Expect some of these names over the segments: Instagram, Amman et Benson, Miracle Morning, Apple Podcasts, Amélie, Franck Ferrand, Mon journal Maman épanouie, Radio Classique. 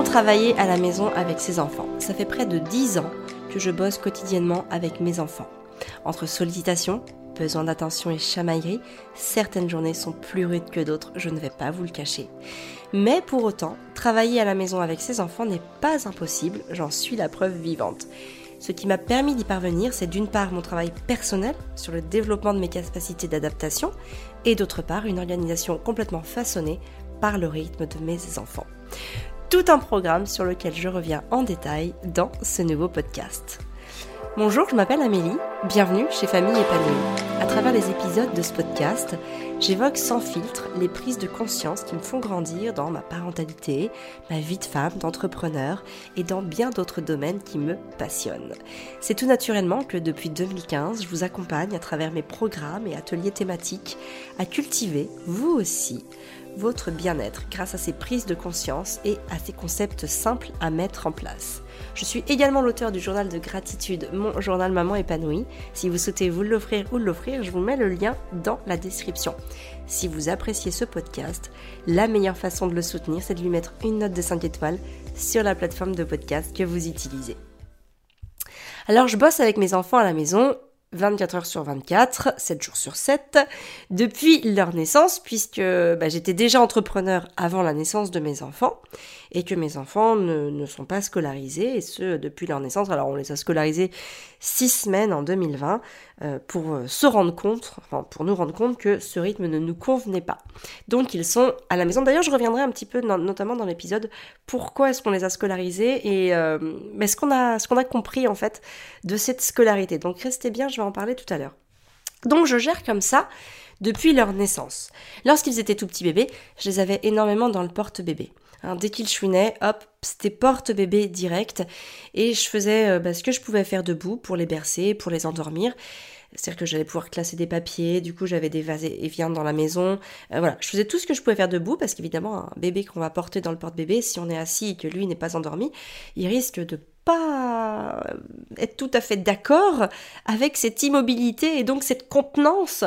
sans travailler à la maison avec ses enfants. Ça fait près de 10 ans que je bosse quotidiennement avec mes enfants. Entre sollicitations, besoin d'attention et chamaillerie, certaines journées sont plus rudes que d'autres, je ne vais pas vous le cacher. Mais pour autant, travailler à la maison avec ses enfants n'est pas impossible, j'en suis la preuve vivante. Ce qui m'a permis d'y parvenir, c'est d'une part mon travail personnel sur le développement de mes capacités d'adaptation et d'autre part une organisation complètement façonnée par le rythme de mes enfants. Tout un programme sur lequel je reviens en détail dans ce nouveau podcast. Bonjour, je m'appelle Amélie, bienvenue chez Famille épanouie. À travers les épisodes de ce podcast, j'évoque sans filtre les prises de conscience qui me font grandir dans ma parentalité, ma vie de femme, d'entrepreneur et dans bien d'autres domaines qui me passionnent. C'est tout naturellement que depuis 2015, je vous accompagne à travers mes programmes et ateliers thématiques à cultiver, vous aussi, votre bien-être grâce à ces prises de conscience et à ces concepts simples à mettre en place. Je suis également l'auteur du journal de gratitude, Mon journal Maman épanouie. Si vous souhaitez vous l'offrir ou l'offrir, je vous mets le lien dans la description. Si vous appréciez ce podcast, la meilleure façon de le soutenir, c'est de lui mettre une note de 5 étoiles sur la plateforme de podcast que vous utilisez. Alors, je bosse avec mes enfants à la maison 24h sur 24, 7 jours sur 7, depuis leur naissance, puisque j'étais déjà entrepreneur avant la naissance de mes enfants, et que mes enfants ne sont pas scolarisés, et ce, depuis leur naissance. Alors, on les a scolarisés 6 semaines en 2020, pour nous rendre compte que ce rythme ne nous convenait pas. Donc, ils sont à la maison. D'ailleurs, je reviendrai un petit peu, notamment dans l'épisode, pourquoi est-ce qu'on les a scolarisés, et ce qu'on a compris, en fait, de cette scolarité. Donc, restez bien, je vais en parler tout à l'heure. Donc je gère comme ça depuis leur naissance. Lorsqu'ils étaient tout petits bébés, je les avais énormément dans le porte-bébé. Dès qu'ils chouinaient, hop, c'était porte-bébé direct. Et je faisais ce que je pouvais faire debout pour les bercer, pour les endormir. C'est-à-dire que j'allais pouvoir classer des papiers, du coup j'avais des vases et viandes dans la maison. Je faisais tout ce que je pouvais faire debout parce qu'évidemment, un bébé qu'on va porter dans le porte-bébé, si on est assis et que lui n'est pas endormi, il risque de pas être tout à fait d'accord avec cette immobilité et donc cette contenance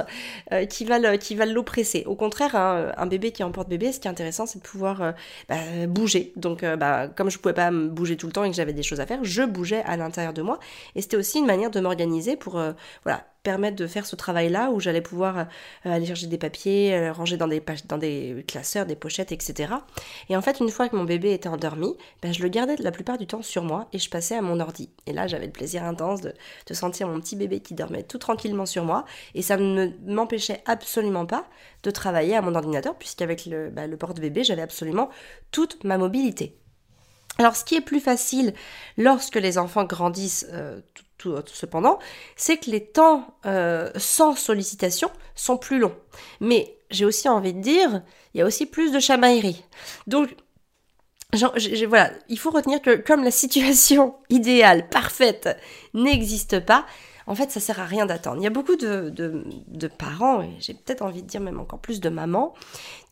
qui va l'oppresser. Au contraire, un bébé qui est en porte-bébé, ce qui est intéressant, c'est de pouvoir bouger. Donc, comme je pouvais pas me bouger tout le temps et que j'avais des choses à faire, je bougeais à l'intérieur de moi. Et c'était aussi une manière de m'organiser pour permettre de faire ce travail-là où j'allais pouvoir aller chercher des papiers, ranger dans des classeurs, des pochettes, etc. Et en fait, une fois que mon bébé était endormi, je le gardais la plupart du temps sur moi et je passais à mon ordi. Et là, j'avais le plaisir intense de sentir mon petit bébé qui dormait tout tranquillement sur moi et ça ne m'empêchait absolument pas de travailler à mon ordinateur puisqu'avec le porte-bébé, j'avais absolument toute ma mobilité. Alors, ce qui est plus facile lorsque les enfants grandissent cependant, c'est que les temps sans sollicitation sont plus longs. Mais j'ai aussi envie de dire, il y a aussi plus de chamaillerie. Donc, il faut retenir que comme la situation idéale, parfaite, n'existe pas, en fait, ça sert à rien d'attendre. Il y a beaucoup de parents, et j'ai peut-être envie de dire même encore plus de mamans,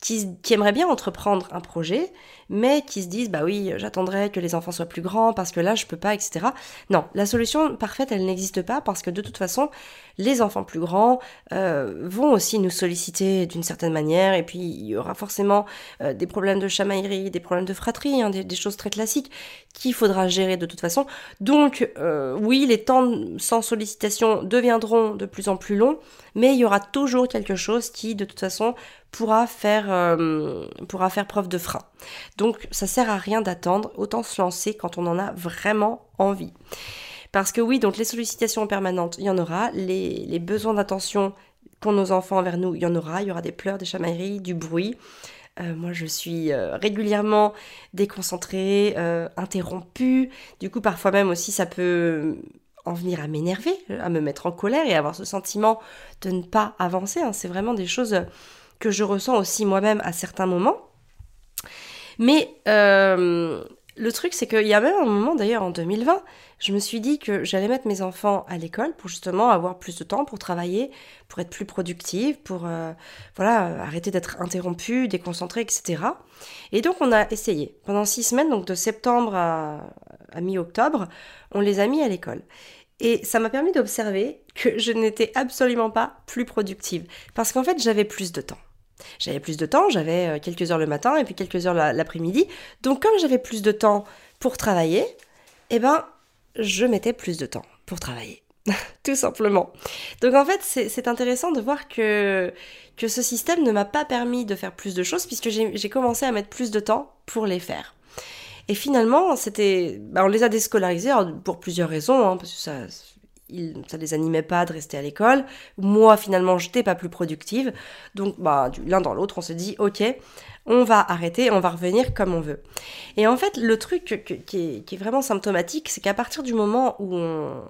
qui aimeraient bien entreprendre un projet, mais qui se disent, j'attendrai que les enfants soient plus grands, parce que là, je peux pas, etc. Non, la solution parfaite, elle n'existe pas, parce que de toute façon, les enfants plus grands vont aussi nous solliciter d'une certaine manière, et puis il y aura forcément des problèmes de chamaillerie, des problèmes de fratrie, des choses très classiques qu'il faudra gérer de toute façon. Donc, oui, les temps sans sollicitation deviendront de plus en plus longs, mais il y aura toujours quelque chose qui, de toute façon, pourra faire preuve de frein. Donc, ça sert à rien d'attendre, autant se lancer quand on en a vraiment envie. Parce que oui, donc les sollicitations permanentes, il y en aura, les besoins d'attention qu'ont nos enfants envers nous, il y en aura, il y aura des pleurs, des chamailleries, du bruit. Moi, je suis régulièrement déconcentrée, interrompue. Du coup, parfois même aussi, ça peut en venir à m'énerver, à me mettre en colère et avoir ce sentiment de ne pas avancer. C'est vraiment des choses que je ressens aussi moi-même à certains moments. Mais le truc, c'est qu'il y a même un moment, d'ailleurs en 2020, je me suis dit que j'allais mettre mes enfants à l'école pour justement avoir plus de temps pour travailler, pour être plus productive, pour arrêter d'être interrompue, déconcentrée, etc. Et donc, on a essayé. Pendant 6 semaines, donc de septembre à mi-octobre, on les a mis à l'école. Et ça m'a permis d'observer que je n'étais absolument pas plus productive. Parce qu'en fait, j'avais plus de temps. J'avais plus de temps, j'avais quelques heures le matin et puis quelques heures l'après-midi. Donc comme j'avais plus de temps pour travailler, eh ben, je mettais plus de temps pour travailler, tout simplement. Donc en fait, c'est intéressant de voir que ce système ne m'a pas permis de faire plus de choses puisque j'ai commencé à mettre plus de temps pour les faire. Et finalement, on les a déscolarisés pour plusieurs raisons, parce que ça les animait pas de rester à l'école. Moi, finalement, j'étais pas plus productive. Donc, l'un dans l'autre, on se dit, ok, on va arrêter, on va revenir comme on veut. Et en fait, le truc qui est vraiment symptomatique, c'est qu'à partir du moment où on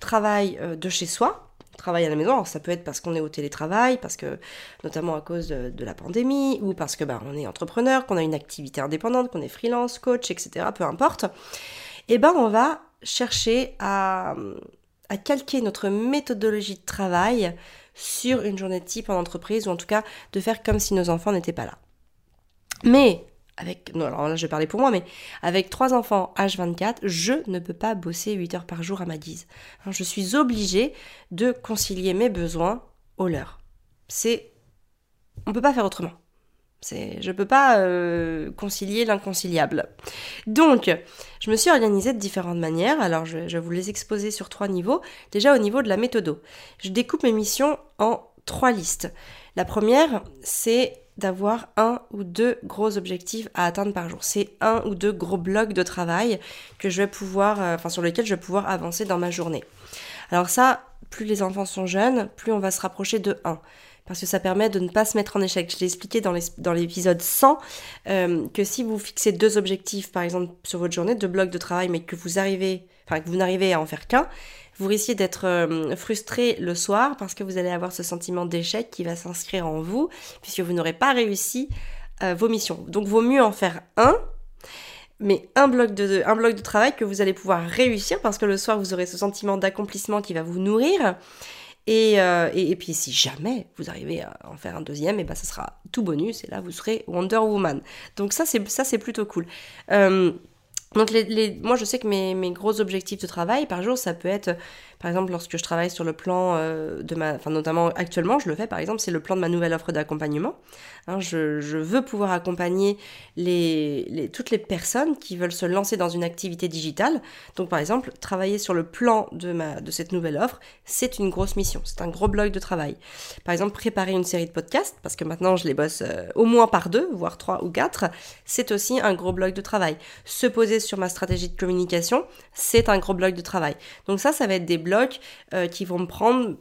travaille de chez soi, travail à la maison, alors ça peut être parce qu'on est au télétravail, parce que, notamment à cause de la pandémie, ou parce que on est entrepreneur, qu'on a une activité indépendante, qu'on est freelance, coach, etc., peu importe, on va chercher à calquer notre méthodologie de travail sur une journée type en entreprise, ou en tout cas de faire comme si nos enfants n'étaient pas là. Mais, alors là je vais parler pour moi, mais avec 3 enfants âge 24, je ne peux pas bosser 8 heures par jour à ma guise. Je suis obligée de concilier mes besoins aux leurs. On ne peut pas faire autrement. Je ne peux pas concilier l'inconciliable. Donc, je me suis organisée de différentes manières. Alors, je vais vous les exposer sur 3 niveaux. Déjà, au niveau de la méthodo. Je découpe mes missions en 3 listes. La première, c'est d'avoir 1 ou 2 gros objectifs à atteindre par jour. C'est 1 ou 2 gros blocs de travail que je vais pouvoir, sur lesquels je vais pouvoir avancer dans ma journée. Alors ça, plus les enfants sont jeunes, plus on va se rapprocher de 1. Parce que ça permet de ne pas se mettre en échec. Je l'ai expliqué dans l'épisode 100, que si vous fixez 2 objectifs, par exemple, sur votre journée, 2 blocs de travail, mais que vous n'arrivez à en faire qu'un, vous risquez d'être frustré le soir parce que vous allez avoir ce sentiment d'échec qui va s'inscrire en vous, puisque vous n'aurez pas réussi vos missions. Donc, vaut mieux en faire 1, mais un bloc de travail que vous allez pouvoir réussir parce que le soir, vous aurez ce sentiment d'accomplissement qui va vous nourrir. Et puis, si jamais vous arrivez à en faire un 2e, ça sera tout bonus et là, vous serez Wonder Woman. Donc, ça c'est plutôt cool. Donc moi je sais que mes gros objectifs de travail par jour, ça peut être, par exemple, lorsque je travaille sur le plan notamment actuellement, je le fais par exemple, c'est le plan de ma nouvelle offre d'accompagnement. Je veux pouvoir accompagner toutes les personnes qui veulent se lancer dans une activité digitale. Donc par exemple, travailler sur le plan de cette nouvelle offre, c'est une grosse mission, c'est un gros bloc de travail. Par exemple, préparer une série de podcasts, parce que maintenant je les bosse au moins par 2, voire 3 ou 4, c'est aussi un gros bloc de travail. Se poser sur ma stratégie de communication, c'est un gros bloc de travail. Donc ça va être des blocs qui vont me prendre,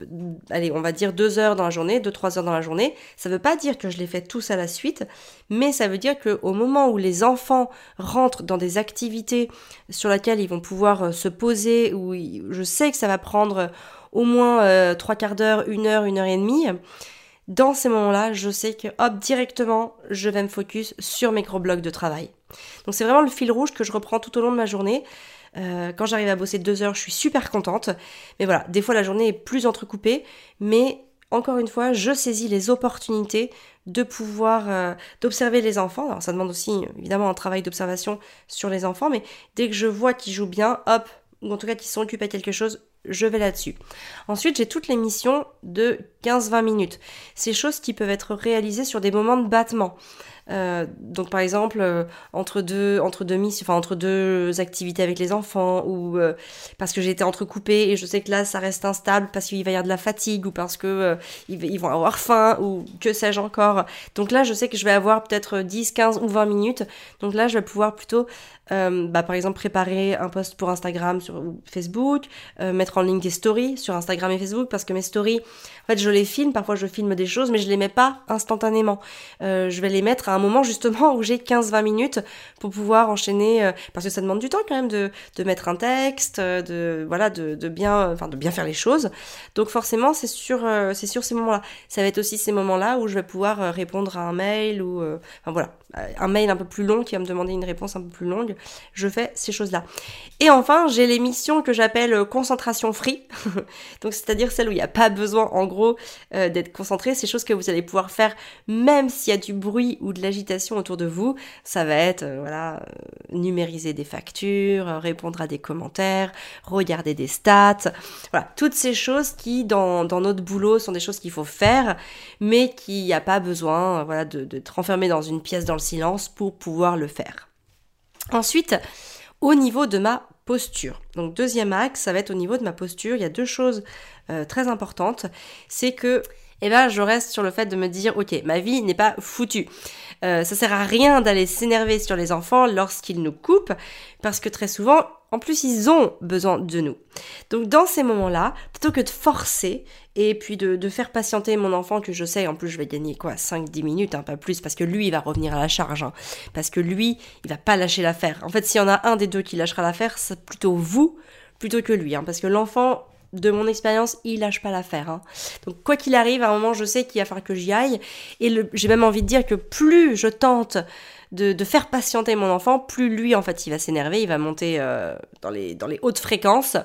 on va dire 2 heures dans la journée, 2-3 heures dans la journée. Ça veut pas dire que je les fais tous à la suite, mais ça veut dire qu'au moment où les enfants rentrent dans des activités sur lesquelles ils vont pouvoir se poser, où je sais que ça va prendre au moins 3/4 d'heure, 1 heure, 1 heure et demie, dans ces moments-là, je sais que, hop, directement, je vais me focus sur mes gros blocs de travail. Donc c'est vraiment le fil rouge que je reprends tout au long de ma journée. Quand j'arrive à bosser 2 heures, je suis super contente. Mais voilà, des fois la journée est plus entrecoupée, mais encore une fois, je saisis les opportunités de pouvoir d'observer les enfants. Alors ça demande aussi évidemment un travail d'observation sur les enfants, mais dès que je vois qu'ils jouent bien, hop, ou en tout cas qu'ils sont occupés à quelque chose, je vais là-dessus. Ensuite, j'ai toutes les missions de 15-20 minutes. Ces choses qui peuvent être réalisées sur des moments de battement. Donc par exemple, entre deux activités avec les enfants, ou parce que j'ai été entrecoupée et je sais que là ça reste instable parce qu'il va y avoir de la fatigue, ou parce que ils vont avoir faim, ou que sais-je encore. Donc là je sais que je vais avoir peut-être 10, 15 ou 20 minutes. Donc là je vais pouvoir plutôt par exemple préparer un post pour Instagram ou Facebook, mettre en ligne des stories sur Instagram et Facebook, parce que mes stories, en fait je les filme, parfois je filme des choses mais je les mets pas instantanément. Je vais les mettre à un moment justement où j'ai 15-20 minutes pour pouvoir enchaîner, parce que ça demande du temps quand même de mettre un texte, de bien faire les choses. Donc forcément c'est sur ces moments-là. Ça va être aussi ces moments-là où je vais pouvoir répondre à un mail, ou un mail un peu plus long qui va me demander une réponse un peu plus longue. Je fais ces choses-là. Et enfin, j'ai les missions que j'appelle concentration free. Donc c'est-à-dire celles où il n'y a pas besoin en gros d'être concentré, ces choses que vous allez pouvoir faire même s'il y a du bruit ou de la l'agitation autour de vous, ça va être numériser des factures, répondre à des commentaires, regarder des stats, voilà, toutes ces choses qui dans notre boulot sont des choses qu'il faut faire, mais qu'il n'y a pas besoin d'être renfermé dans une pièce dans le silence pour pouvoir le faire. Ensuite, au niveau de ma posture. Donc deuxième axe, ça va être au niveau de ma posture. Il y a deux choses très importantes. C'est que je reste sur le fait de me dire ok, ma vie n'est pas foutue. Ça sert à rien d'aller s'énerver sur les enfants lorsqu'ils nous coupent, parce que très souvent, en plus, ils ont besoin de nous. Donc dans ces moments-là, plutôt que de forcer et puis de faire patienter mon enfant, que je sais, en plus je vais gagner 5-10 minutes, pas plus, parce que lui il va revenir à la charge, parce que lui il va pas lâcher l'affaire. En fait, s'il y en a un des deux qui lâchera l'affaire, c'est plutôt vous plutôt que lui, parce que l'enfant, de mon expérience, il lâche pas l'affaire. Donc quoi qu'il arrive, à un moment je sais qu'il va falloir que j'y aille, et j'ai même envie de dire que plus je tente de faire patienter mon enfant, plus lui en fait il va s'énerver, il va monter dans les hautes fréquences,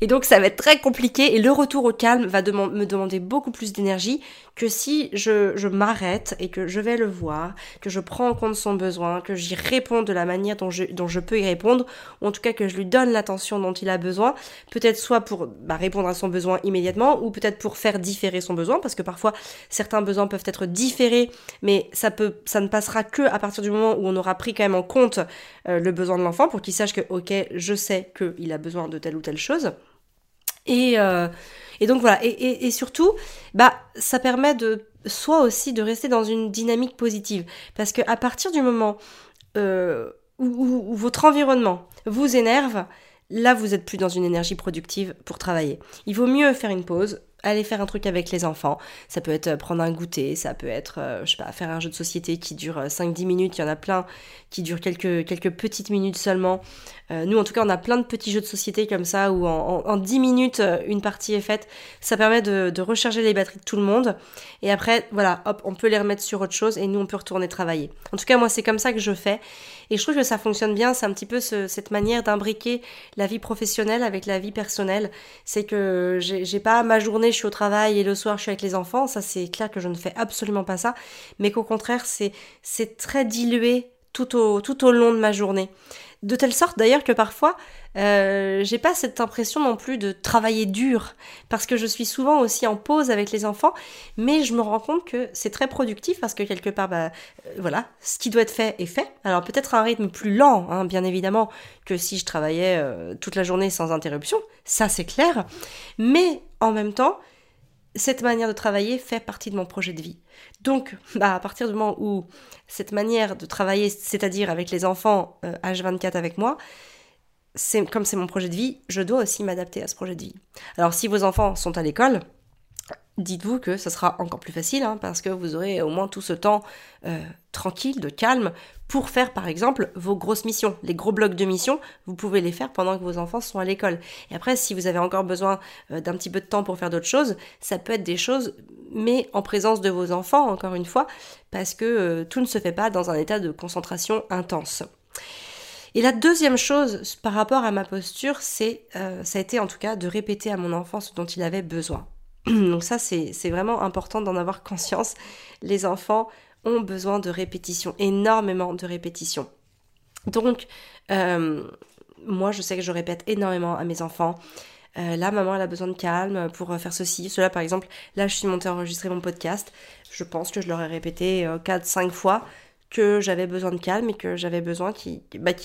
et donc ça va être très compliqué, et le retour au calme va me demander beaucoup plus d'énergie que si je m'arrête et que je vais le voir, que je prends en compte son besoin, que j'y réponds de la manière dont je peux y répondre, ou en tout cas que je lui donne l'attention dont il a besoin, peut-être soit pour répondre à son besoin immédiatement, ou peut-être pour faire différer son besoin, parce que parfois certains besoins peuvent être différés, mais ça ne passera que à partir du moment où on aura pris quand même en compte le besoin de l'enfant, pour qu'il sache que ok, je sais qu'il a besoin de telle ou telle chose. Et donc voilà, et surtout, ça permet de soi aussi de rester dans une dynamique positive, parce que à partir du moment où votre environnement vous énerve, là vous êtes plus dans une énergie productive pour travailler. Il vaut mieux faire une pause, aller faire un truc avec les enfants, ça peut être prendre un goûter, ça peut être, faire un jeu de société qui dure 5-10 minutes, il y en a plein qui durent quelques petites minutes seulement. Nous, en tout cas, on a plein de petits jeux de société comme ça, où en 10 minutes, une partie est faite. Ça permet de recharger les batteries de tout le monde, et après, hop, on peut les remettre sur autre chose, et nous, on peut retourner travailler. En tout cas, moi, c'est comme ça que je fais, et je trouve que ça fonctionne bien, c'est un petit peu cette manière d'imbriquer la vie professionnelle avec la vie personnelle. C'est que j'ai pas ma journée, je suis au travail, et le soir je suis avec les enfants, ça c'est clair que je ne fais absolument pas ça, mais qu'au contraire c'est très dilué tout au long de ma journée. De telle sorte d'ailleurs que parfois, j'ai pas cette impression non plus de travailler dur, parce que je suis souvent aussi en pause avec les enfants, mais je me rends compte que c'est très productif, parce que quelque part, ce qui doit être fait est fait. Alors peut-être à un rythme plus lent, bien évidemment, que si je travaillais toute la journée sans interruption, ça c'est clair, mais en même temps, cette manière de travailler fait partie de mon projet de vie. Donc, à partir du moment où cette manière de travailler, c'est-à-dire avec les enfants H24 avec moi, comme c'est mon projet de vie, je dois aussi m'adapter à ce projet de vie. Alors, si vos enfants sont à l'école, dites-vous que ça sera encore plus facile, parce que vous aurez au moins tout ce temps tranquille, de calme, pour faire par exemple vos grosses missions. Les gros blocs de missions, vous pouvez les faire pendant que vos enfants sont à l'école. Et après, si vous avez encore besoin d'un petit peu de temps pour faire d'autres choses, ça peut être des choses, mais en présence de vos enfants, encore une fois, parce que tout ne se fait pas dans un état de concentration intense. Et la deuxième chose par rapport à ma posture, ça a été en tout cas de répéter à mon enfant ce dont il avait besoin. Donc ça, c'est vraiment important d'en avoir conscience. Les enfants ont besoin de répétition, énormément de répétition. Donc, moi, je sais que je répète énormément à mes enfants. Là, maman, elle a besoin de calme pour faire ceci, cela. Par exemple, là, je suis montée enregistrer mon podcast. Je pense que je leur ai répété 4-5 fois que j'avais besoin de calme et que j'avais besoin qu'ils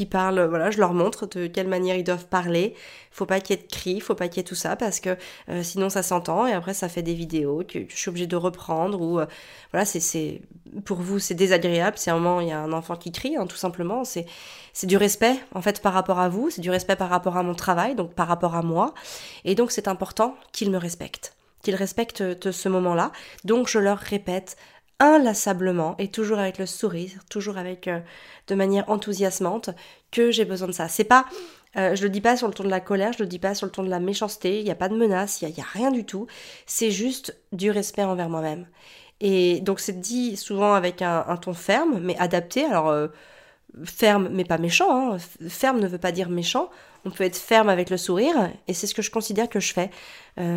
parlent. Voilà, je leur montre de quelle manière ils doivent parler. Faut pas qu'il y ait de cris, faut pas qu'il y ait tout ça, parce que sinon ça s'entend, et après ça fait des vidéos que je suis obligée de reprendre, ou c'est pour vous c'est désagréable. C'est un moment, il y a un enfant qui crie, tout simplement. C'est du respect en fait par rapport à vous, c'est du respect par rapport à mon travail, donc par rapport à moi, et donc c'est important qu'ils me respectent, ce moment-là. Donc je leur répète inlassablement, et toujours avec le sourire, toujours avec de manière enthousiasmante, que j'ai besoin de ça. C'est pas, je le dis pas sur le ton de la colère, je le dis pas sur le ton de la méchanceté, il n'y a pas de menace, il n'y a rien du tout, c'est juste du respect envers moi-même. Et donc c'est dit souvent avec un ton ferme, mais adapté. Alors ferme mais pas méchant, ferme ne veut pas dire méchant, on peut être ferme avec le sourire, et c'est ce que je considère que je fais.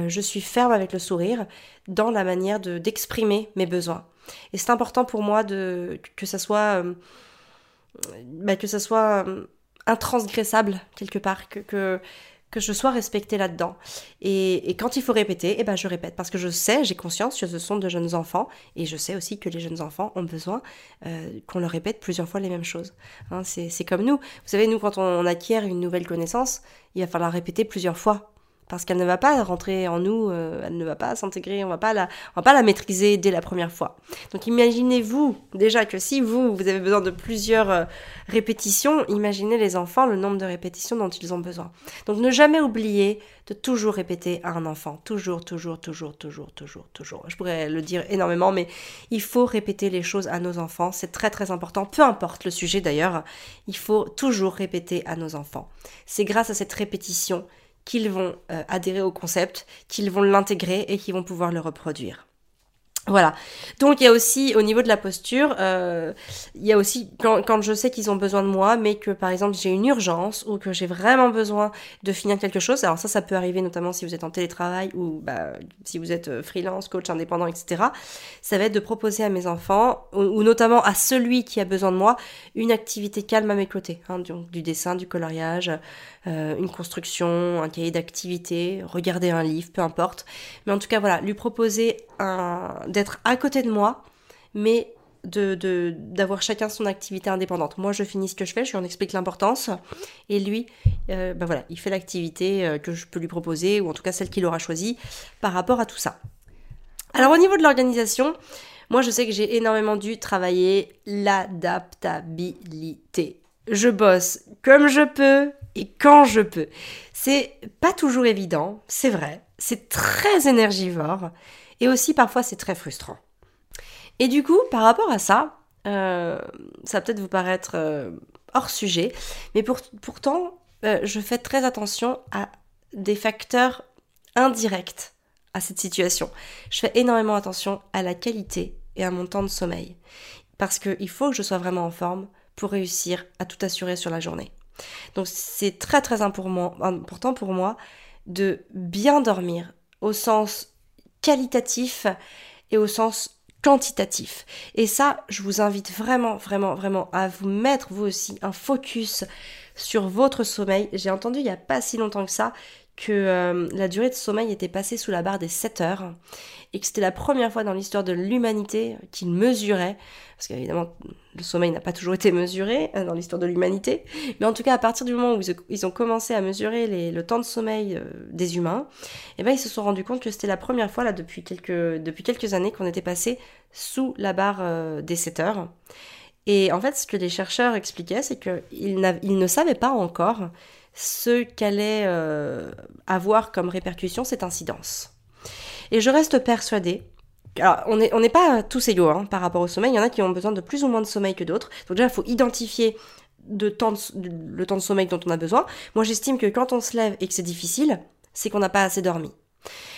Je suis ferme avec le sourire dans la manière d'exprimer mes besoins. Et c'est important pour moi que ça soit intransgressable quelque part, que je sois respectée là-dedans. Et quand il faut répéter, eh ben je répète. Parce que je sais, j'ai conscience que ce sont de jeunes enfants. Et je sais aussi que les jeunes enfants ont besoin qu'on leur répète plusieurs fois les mêmes choses. Hein, c'est comme nous. Vous savez, nous, quand on acquiert une nouvelle connaissance, il va falloir répéter plusieurs fois. Parce qu'elle ne va pas rentrer en nous, elle ne va pas s'intégrer, on va pas la maîtriser dès la première fois. Donc imaginez-vous déjà que si vous avez besoin de plusieurs répétitions, imaginez les enfants, le nombre de répétitions dont ils ont besoin. Donc ne jamais oublier de toujours répéter à un enfant, toujours. Je pourrais le dire énormément, mais il faut répéter les choses à nos enfants, c'est très très important, peu importe le sujet d'ailleurs, il faut toujours répéter à nos enfants. C'est grâce à cette répétition qu'ils vont adhérer au concept, qu'ils vont l'intégrer et qu'ils vont pouvoir le reproduire. Voilà. Donc il y a aussi, au niveau de la posture, il y a aussi quand je sais qu'ils ont besoin de moi, mais que par exemple j'ai une urgence ou que j'ai vraiment besoin de finir quelque chose. Alors ça peut arriver notamment si vous êtes en télétravail ou si vous êtes freelance, coach indépendant, etc. Ça va être de proposer à mes enfants, ou notamment à celui qui a besoin de moi, une activité calme à mes côtés. Hein, donc du dessin, du coloriage, une construction, un cahier d'activité, regarder un livre, peu importe. Mais en tout cas voilà, lui proposer d'être à côté de moi, mais d'avoir chacun son activité indépendante. Moi, je finis ce que je fais, je lui en explique l'importance, et lui, il fait l'activité que je peux lui proposer, ou en tout cas celle qu'il aura choisie par rapport à tout ça. Alors, au niveau de l'organisation, moi, je sais que j'ai énormément dû travailler l'adaptabilité. Je bosse comme je peux et quand je peux. C'est pas toujours évident, c'est vrai, c'est très énergivore, et aussi, parfois, c'est très frustrant. Et du coup, par rapport à ça, ça va peut-être vous paraître hors sujet, mais pourtant, je fais très attention à des facteurs indirects à cette situation. Je fais énormément attention à la qualité et à mon temps de sommeil, parce qu'il faut que je sois vraiment en forme pour réussir à tout assurer sur la journée. Donc, c'est très, très important pour moi de bien dormir au sens qualitatif et au sens quantitatif. Et ça, je vous invite vraiment, vraiment, vraiment à vous mettre, vous aussi, un focus sur votre sommeil. J'ai entendu il n'y a pas si longtemps que ça que la durée de sommeil était passée sous la barre des 7 heures et que c'était la première fois dans l'histoire de l'humanité qu'il mesurait, parce qu'évidemment, le sommeil n'a pas toujours été mesuré dans l'histoire de l'humanité, mais en tout cas, à partir du moment où ils ont commencé à mesurer le temps de sommeil des humains, eh ben, ils se sont rendus compte que c'était la première fois, là, depuis quelques années, qu'on était passé sous la barre des 7 heures. Et en fait, ce que les chercheurs expliquaient, c'est qu'ils ne savaient pas encore ce qu'allait avoir comme répercussion cette incidence. Et je reste persuadée, alors on n'est pas tous égaux par rapport au sommeil, il y en a qui ont besoin de plus ou moins de sommeil que d'autres, donc déjà il faut identifier le temps de sommeil dont on a besoin. Moi j'estime que quand on se lève et que c'est difficile, c'est qu'on n'a pas assez dormi.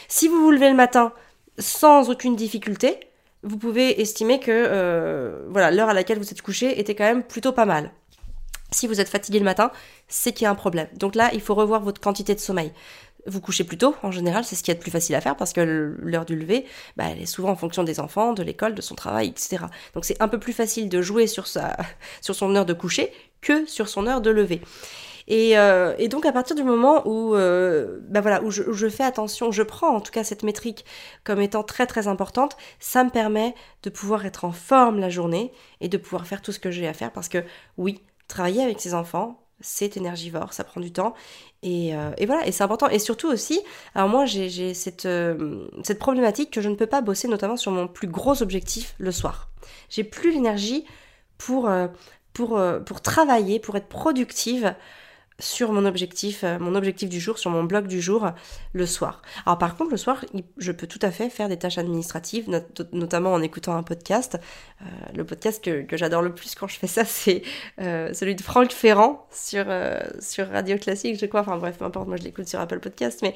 Si vous vous levez le matin sans aucune difficulté, vous pouvez estimer que l'heure à laquelle vous êtes couché était quand même plutôt pas mal. Si vous êtes fatigué le matin, c'est qu'il y a un problème. Donc là, il faut revoir votre quantité de sommeil. Vous couchez plus tôt, en général, c'est ce qui est le plus facile à faire parce que l'heure du lever, elle est souvent en fonction des enfants, de l'école, de son travail, etc. Donc c'est un peu plus facile de jouer sur son heure de coucher que sur son heure de lever. Et donc à partir du moment où je fais attention, je prends en tout cas cette métrique comme étant très très importante, ça me permet de pouvoir être en forme la journée et de pouvoir faire tout ce que j'ai à faire parce que oui, travailler avec ses enfants, c'est énergivore, ça prend du temps et c'est important. Et surtout aussi, alors moi j'ai cette problématique que je ne peux pas bosser notamment sur mon plus gros objectif le soir. J'ai plus l'énergie pour travailler, pour être productive sur mon objectif du jour, sur mon bloc du jour, le soir. Alors par contre, le soir, je peux tout à fait faire des tâches administratives, notamment en écoutant un podcast. Le podcast que j'adore le plus quand je fais ça, c'est celui de Franck Ferrand sur Radio Classique, je crois. Enfin bref, peu importe, moi je l'écoute sur Apple Podcasts, mais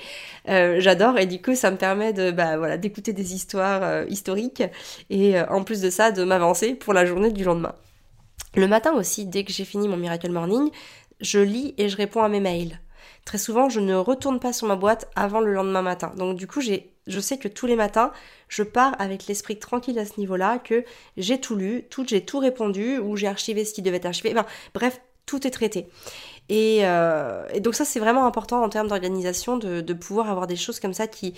j'adore. Et du coup, ça me permet de, d'écouter des histoires historiques et en plus de ça, de m'avancer pour la journée du lendemain. Le matin aussi, dès que j'ai fini mon Miracle Morning, je lis et je réponds à mes mails. Très souvent, je ne retourne pas sur ma boîte avant le lendemain matin. Donc du coup, j'ai Je sais que tous les matins, je pars avec l'esprit tranquille à ce niveau-là, que j'ai tout lu, j'ai tout répondu, ou j'ai archivé ce qui devait être archivé. Enfin, bref, tout est traité. Et donc ça, c'est vraiment important en termes d'organisation de pouvoir avoir des choses comme ça qui...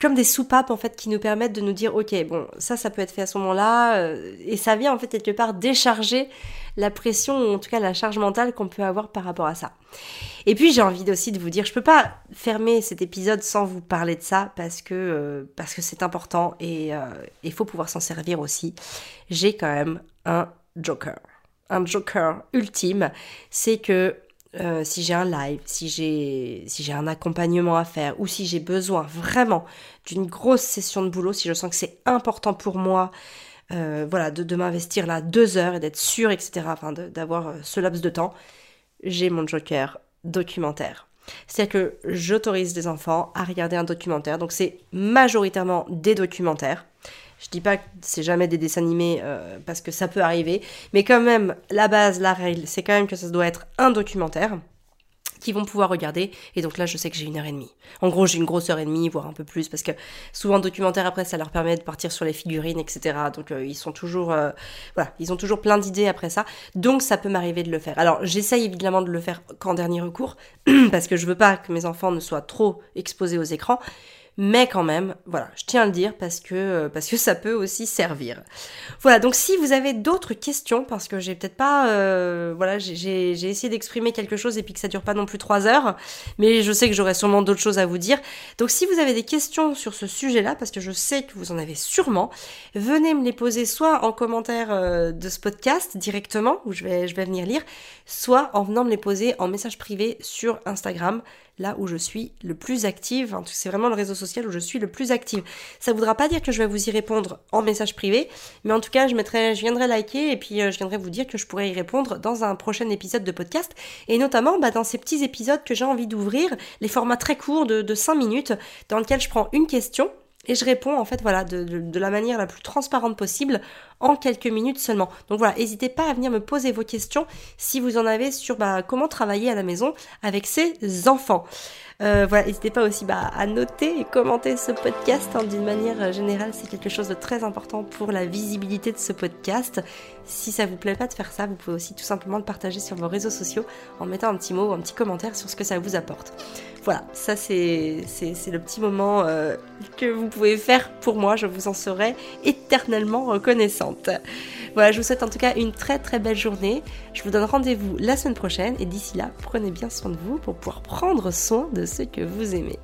comme des soupapes en fait qui nous permettent de nous dire ok bon ça peut être fait à ce moment-là et ça vient en fait quelque part décharger la pression ou en tout cas la charge mentale qu'on peut avoir par rapport à ça. Et puis j'ai envie aussi de vous dire je peux pas fermer cet épisode sans vous parler de ça parce que c'est important et il faut pouvoir s'en servir aussi. J'ai quand même un joker ultime, c'est que si j'ai un live, si j'ai un accompagnement à faire ou si j'ai besoin vraiment d'une grosse session de boulot, si je sens que c'est important pour moi de m'investir là 2 heures et d'être sûre, etc., enfin d'avoir ce laps de temps, j'ai mon joker documentaire. C'est-à-dire que j'autorise les enfants à regarder un documentaire, donc c'est majoritairement des documentaires. Je dis pas que c'est jamais des dessins animés parce que ça peut arriver, mais quand même, la base, la règle, c'est quand même que ça doit être un documentaire qu'ils vont pouvoir regarder. Et donc là, je sais que j'ai 1h30. En gros, j'ai une grosse 1h30, voire un peu plus, parce que souvent, documentaire, après, ça leur permet de partir sur les figurines, etc. Donc, ils ont toujours plein d'idées après ça. Donc, ça peut m'arriver de le faire. Alors, j'essaye évidemment de le faire qu'en dernier recours, parce que je veux pas que mes enfants ne soient trop exposés aux écrans. Mais quand même, voilà, je tiens à le dire parce que ça peut aussi servir. Voilà, donc si vous avez d'autres questions, parce que j'ai peut-être pas... j'ai essayé d'exprimer quelque chose et puis que ça dure pas non plus 3 heures, mais je sais que j'aurai sûrement d'autres choses à vous dire. Donc si vous avez des questions sur ce sujet-là, parce que je sais que vous en avez sûrement, venez me les poser soit en commentaire de ce podcast directement, où je vais venir lire, soit en venant me les poser en message privé sur Instagram, là où je suis le plus active. Hein, c'est vraiment le réseau social où je suis le plus active. Ça voudra pas dire que je vais vous y répondre en message privé, mais en tout cas, je viendrai liker et puis je viendrai vous dire que je pourrai y répondre dans un prochain épisode de podcast et notamment dans ces petits épisodes que j'ai envie d'ouvrir, les formats très courts de 5 minutes dans lesquels je prends une question et je réponds en fait de la manière la plus transparente possible en quelques minutes seulement. Donc voilà, n'hésitez pas à venir me poser vos questions si vous en avez sur comment travailler à la maison avec ses enfants. N'hésitez pas aussi à noter et commenter ce podcast d'une manière générale, c'est quelque chose de très important pour la visibilité de ce podcast. Si ça vous plaît pas de faire ça, vous pouvez aussi tout simplement le partager sur vos réseaux sociaux en mettant un petit mot ou un petit commentaire sur ce que ça vous apporte. Voilà, ça c'est le petit moment que vous pouvez faire pour moi, je vous en serai éternellement reconnaissante. Voilà, je vous souhaite en tout cas une très très belle journée, je vous donne rendez-vous la semaine prochaine et d'ici là, prenez bien soin de vous pour pouvoir prendre soin de ce que vous aimez.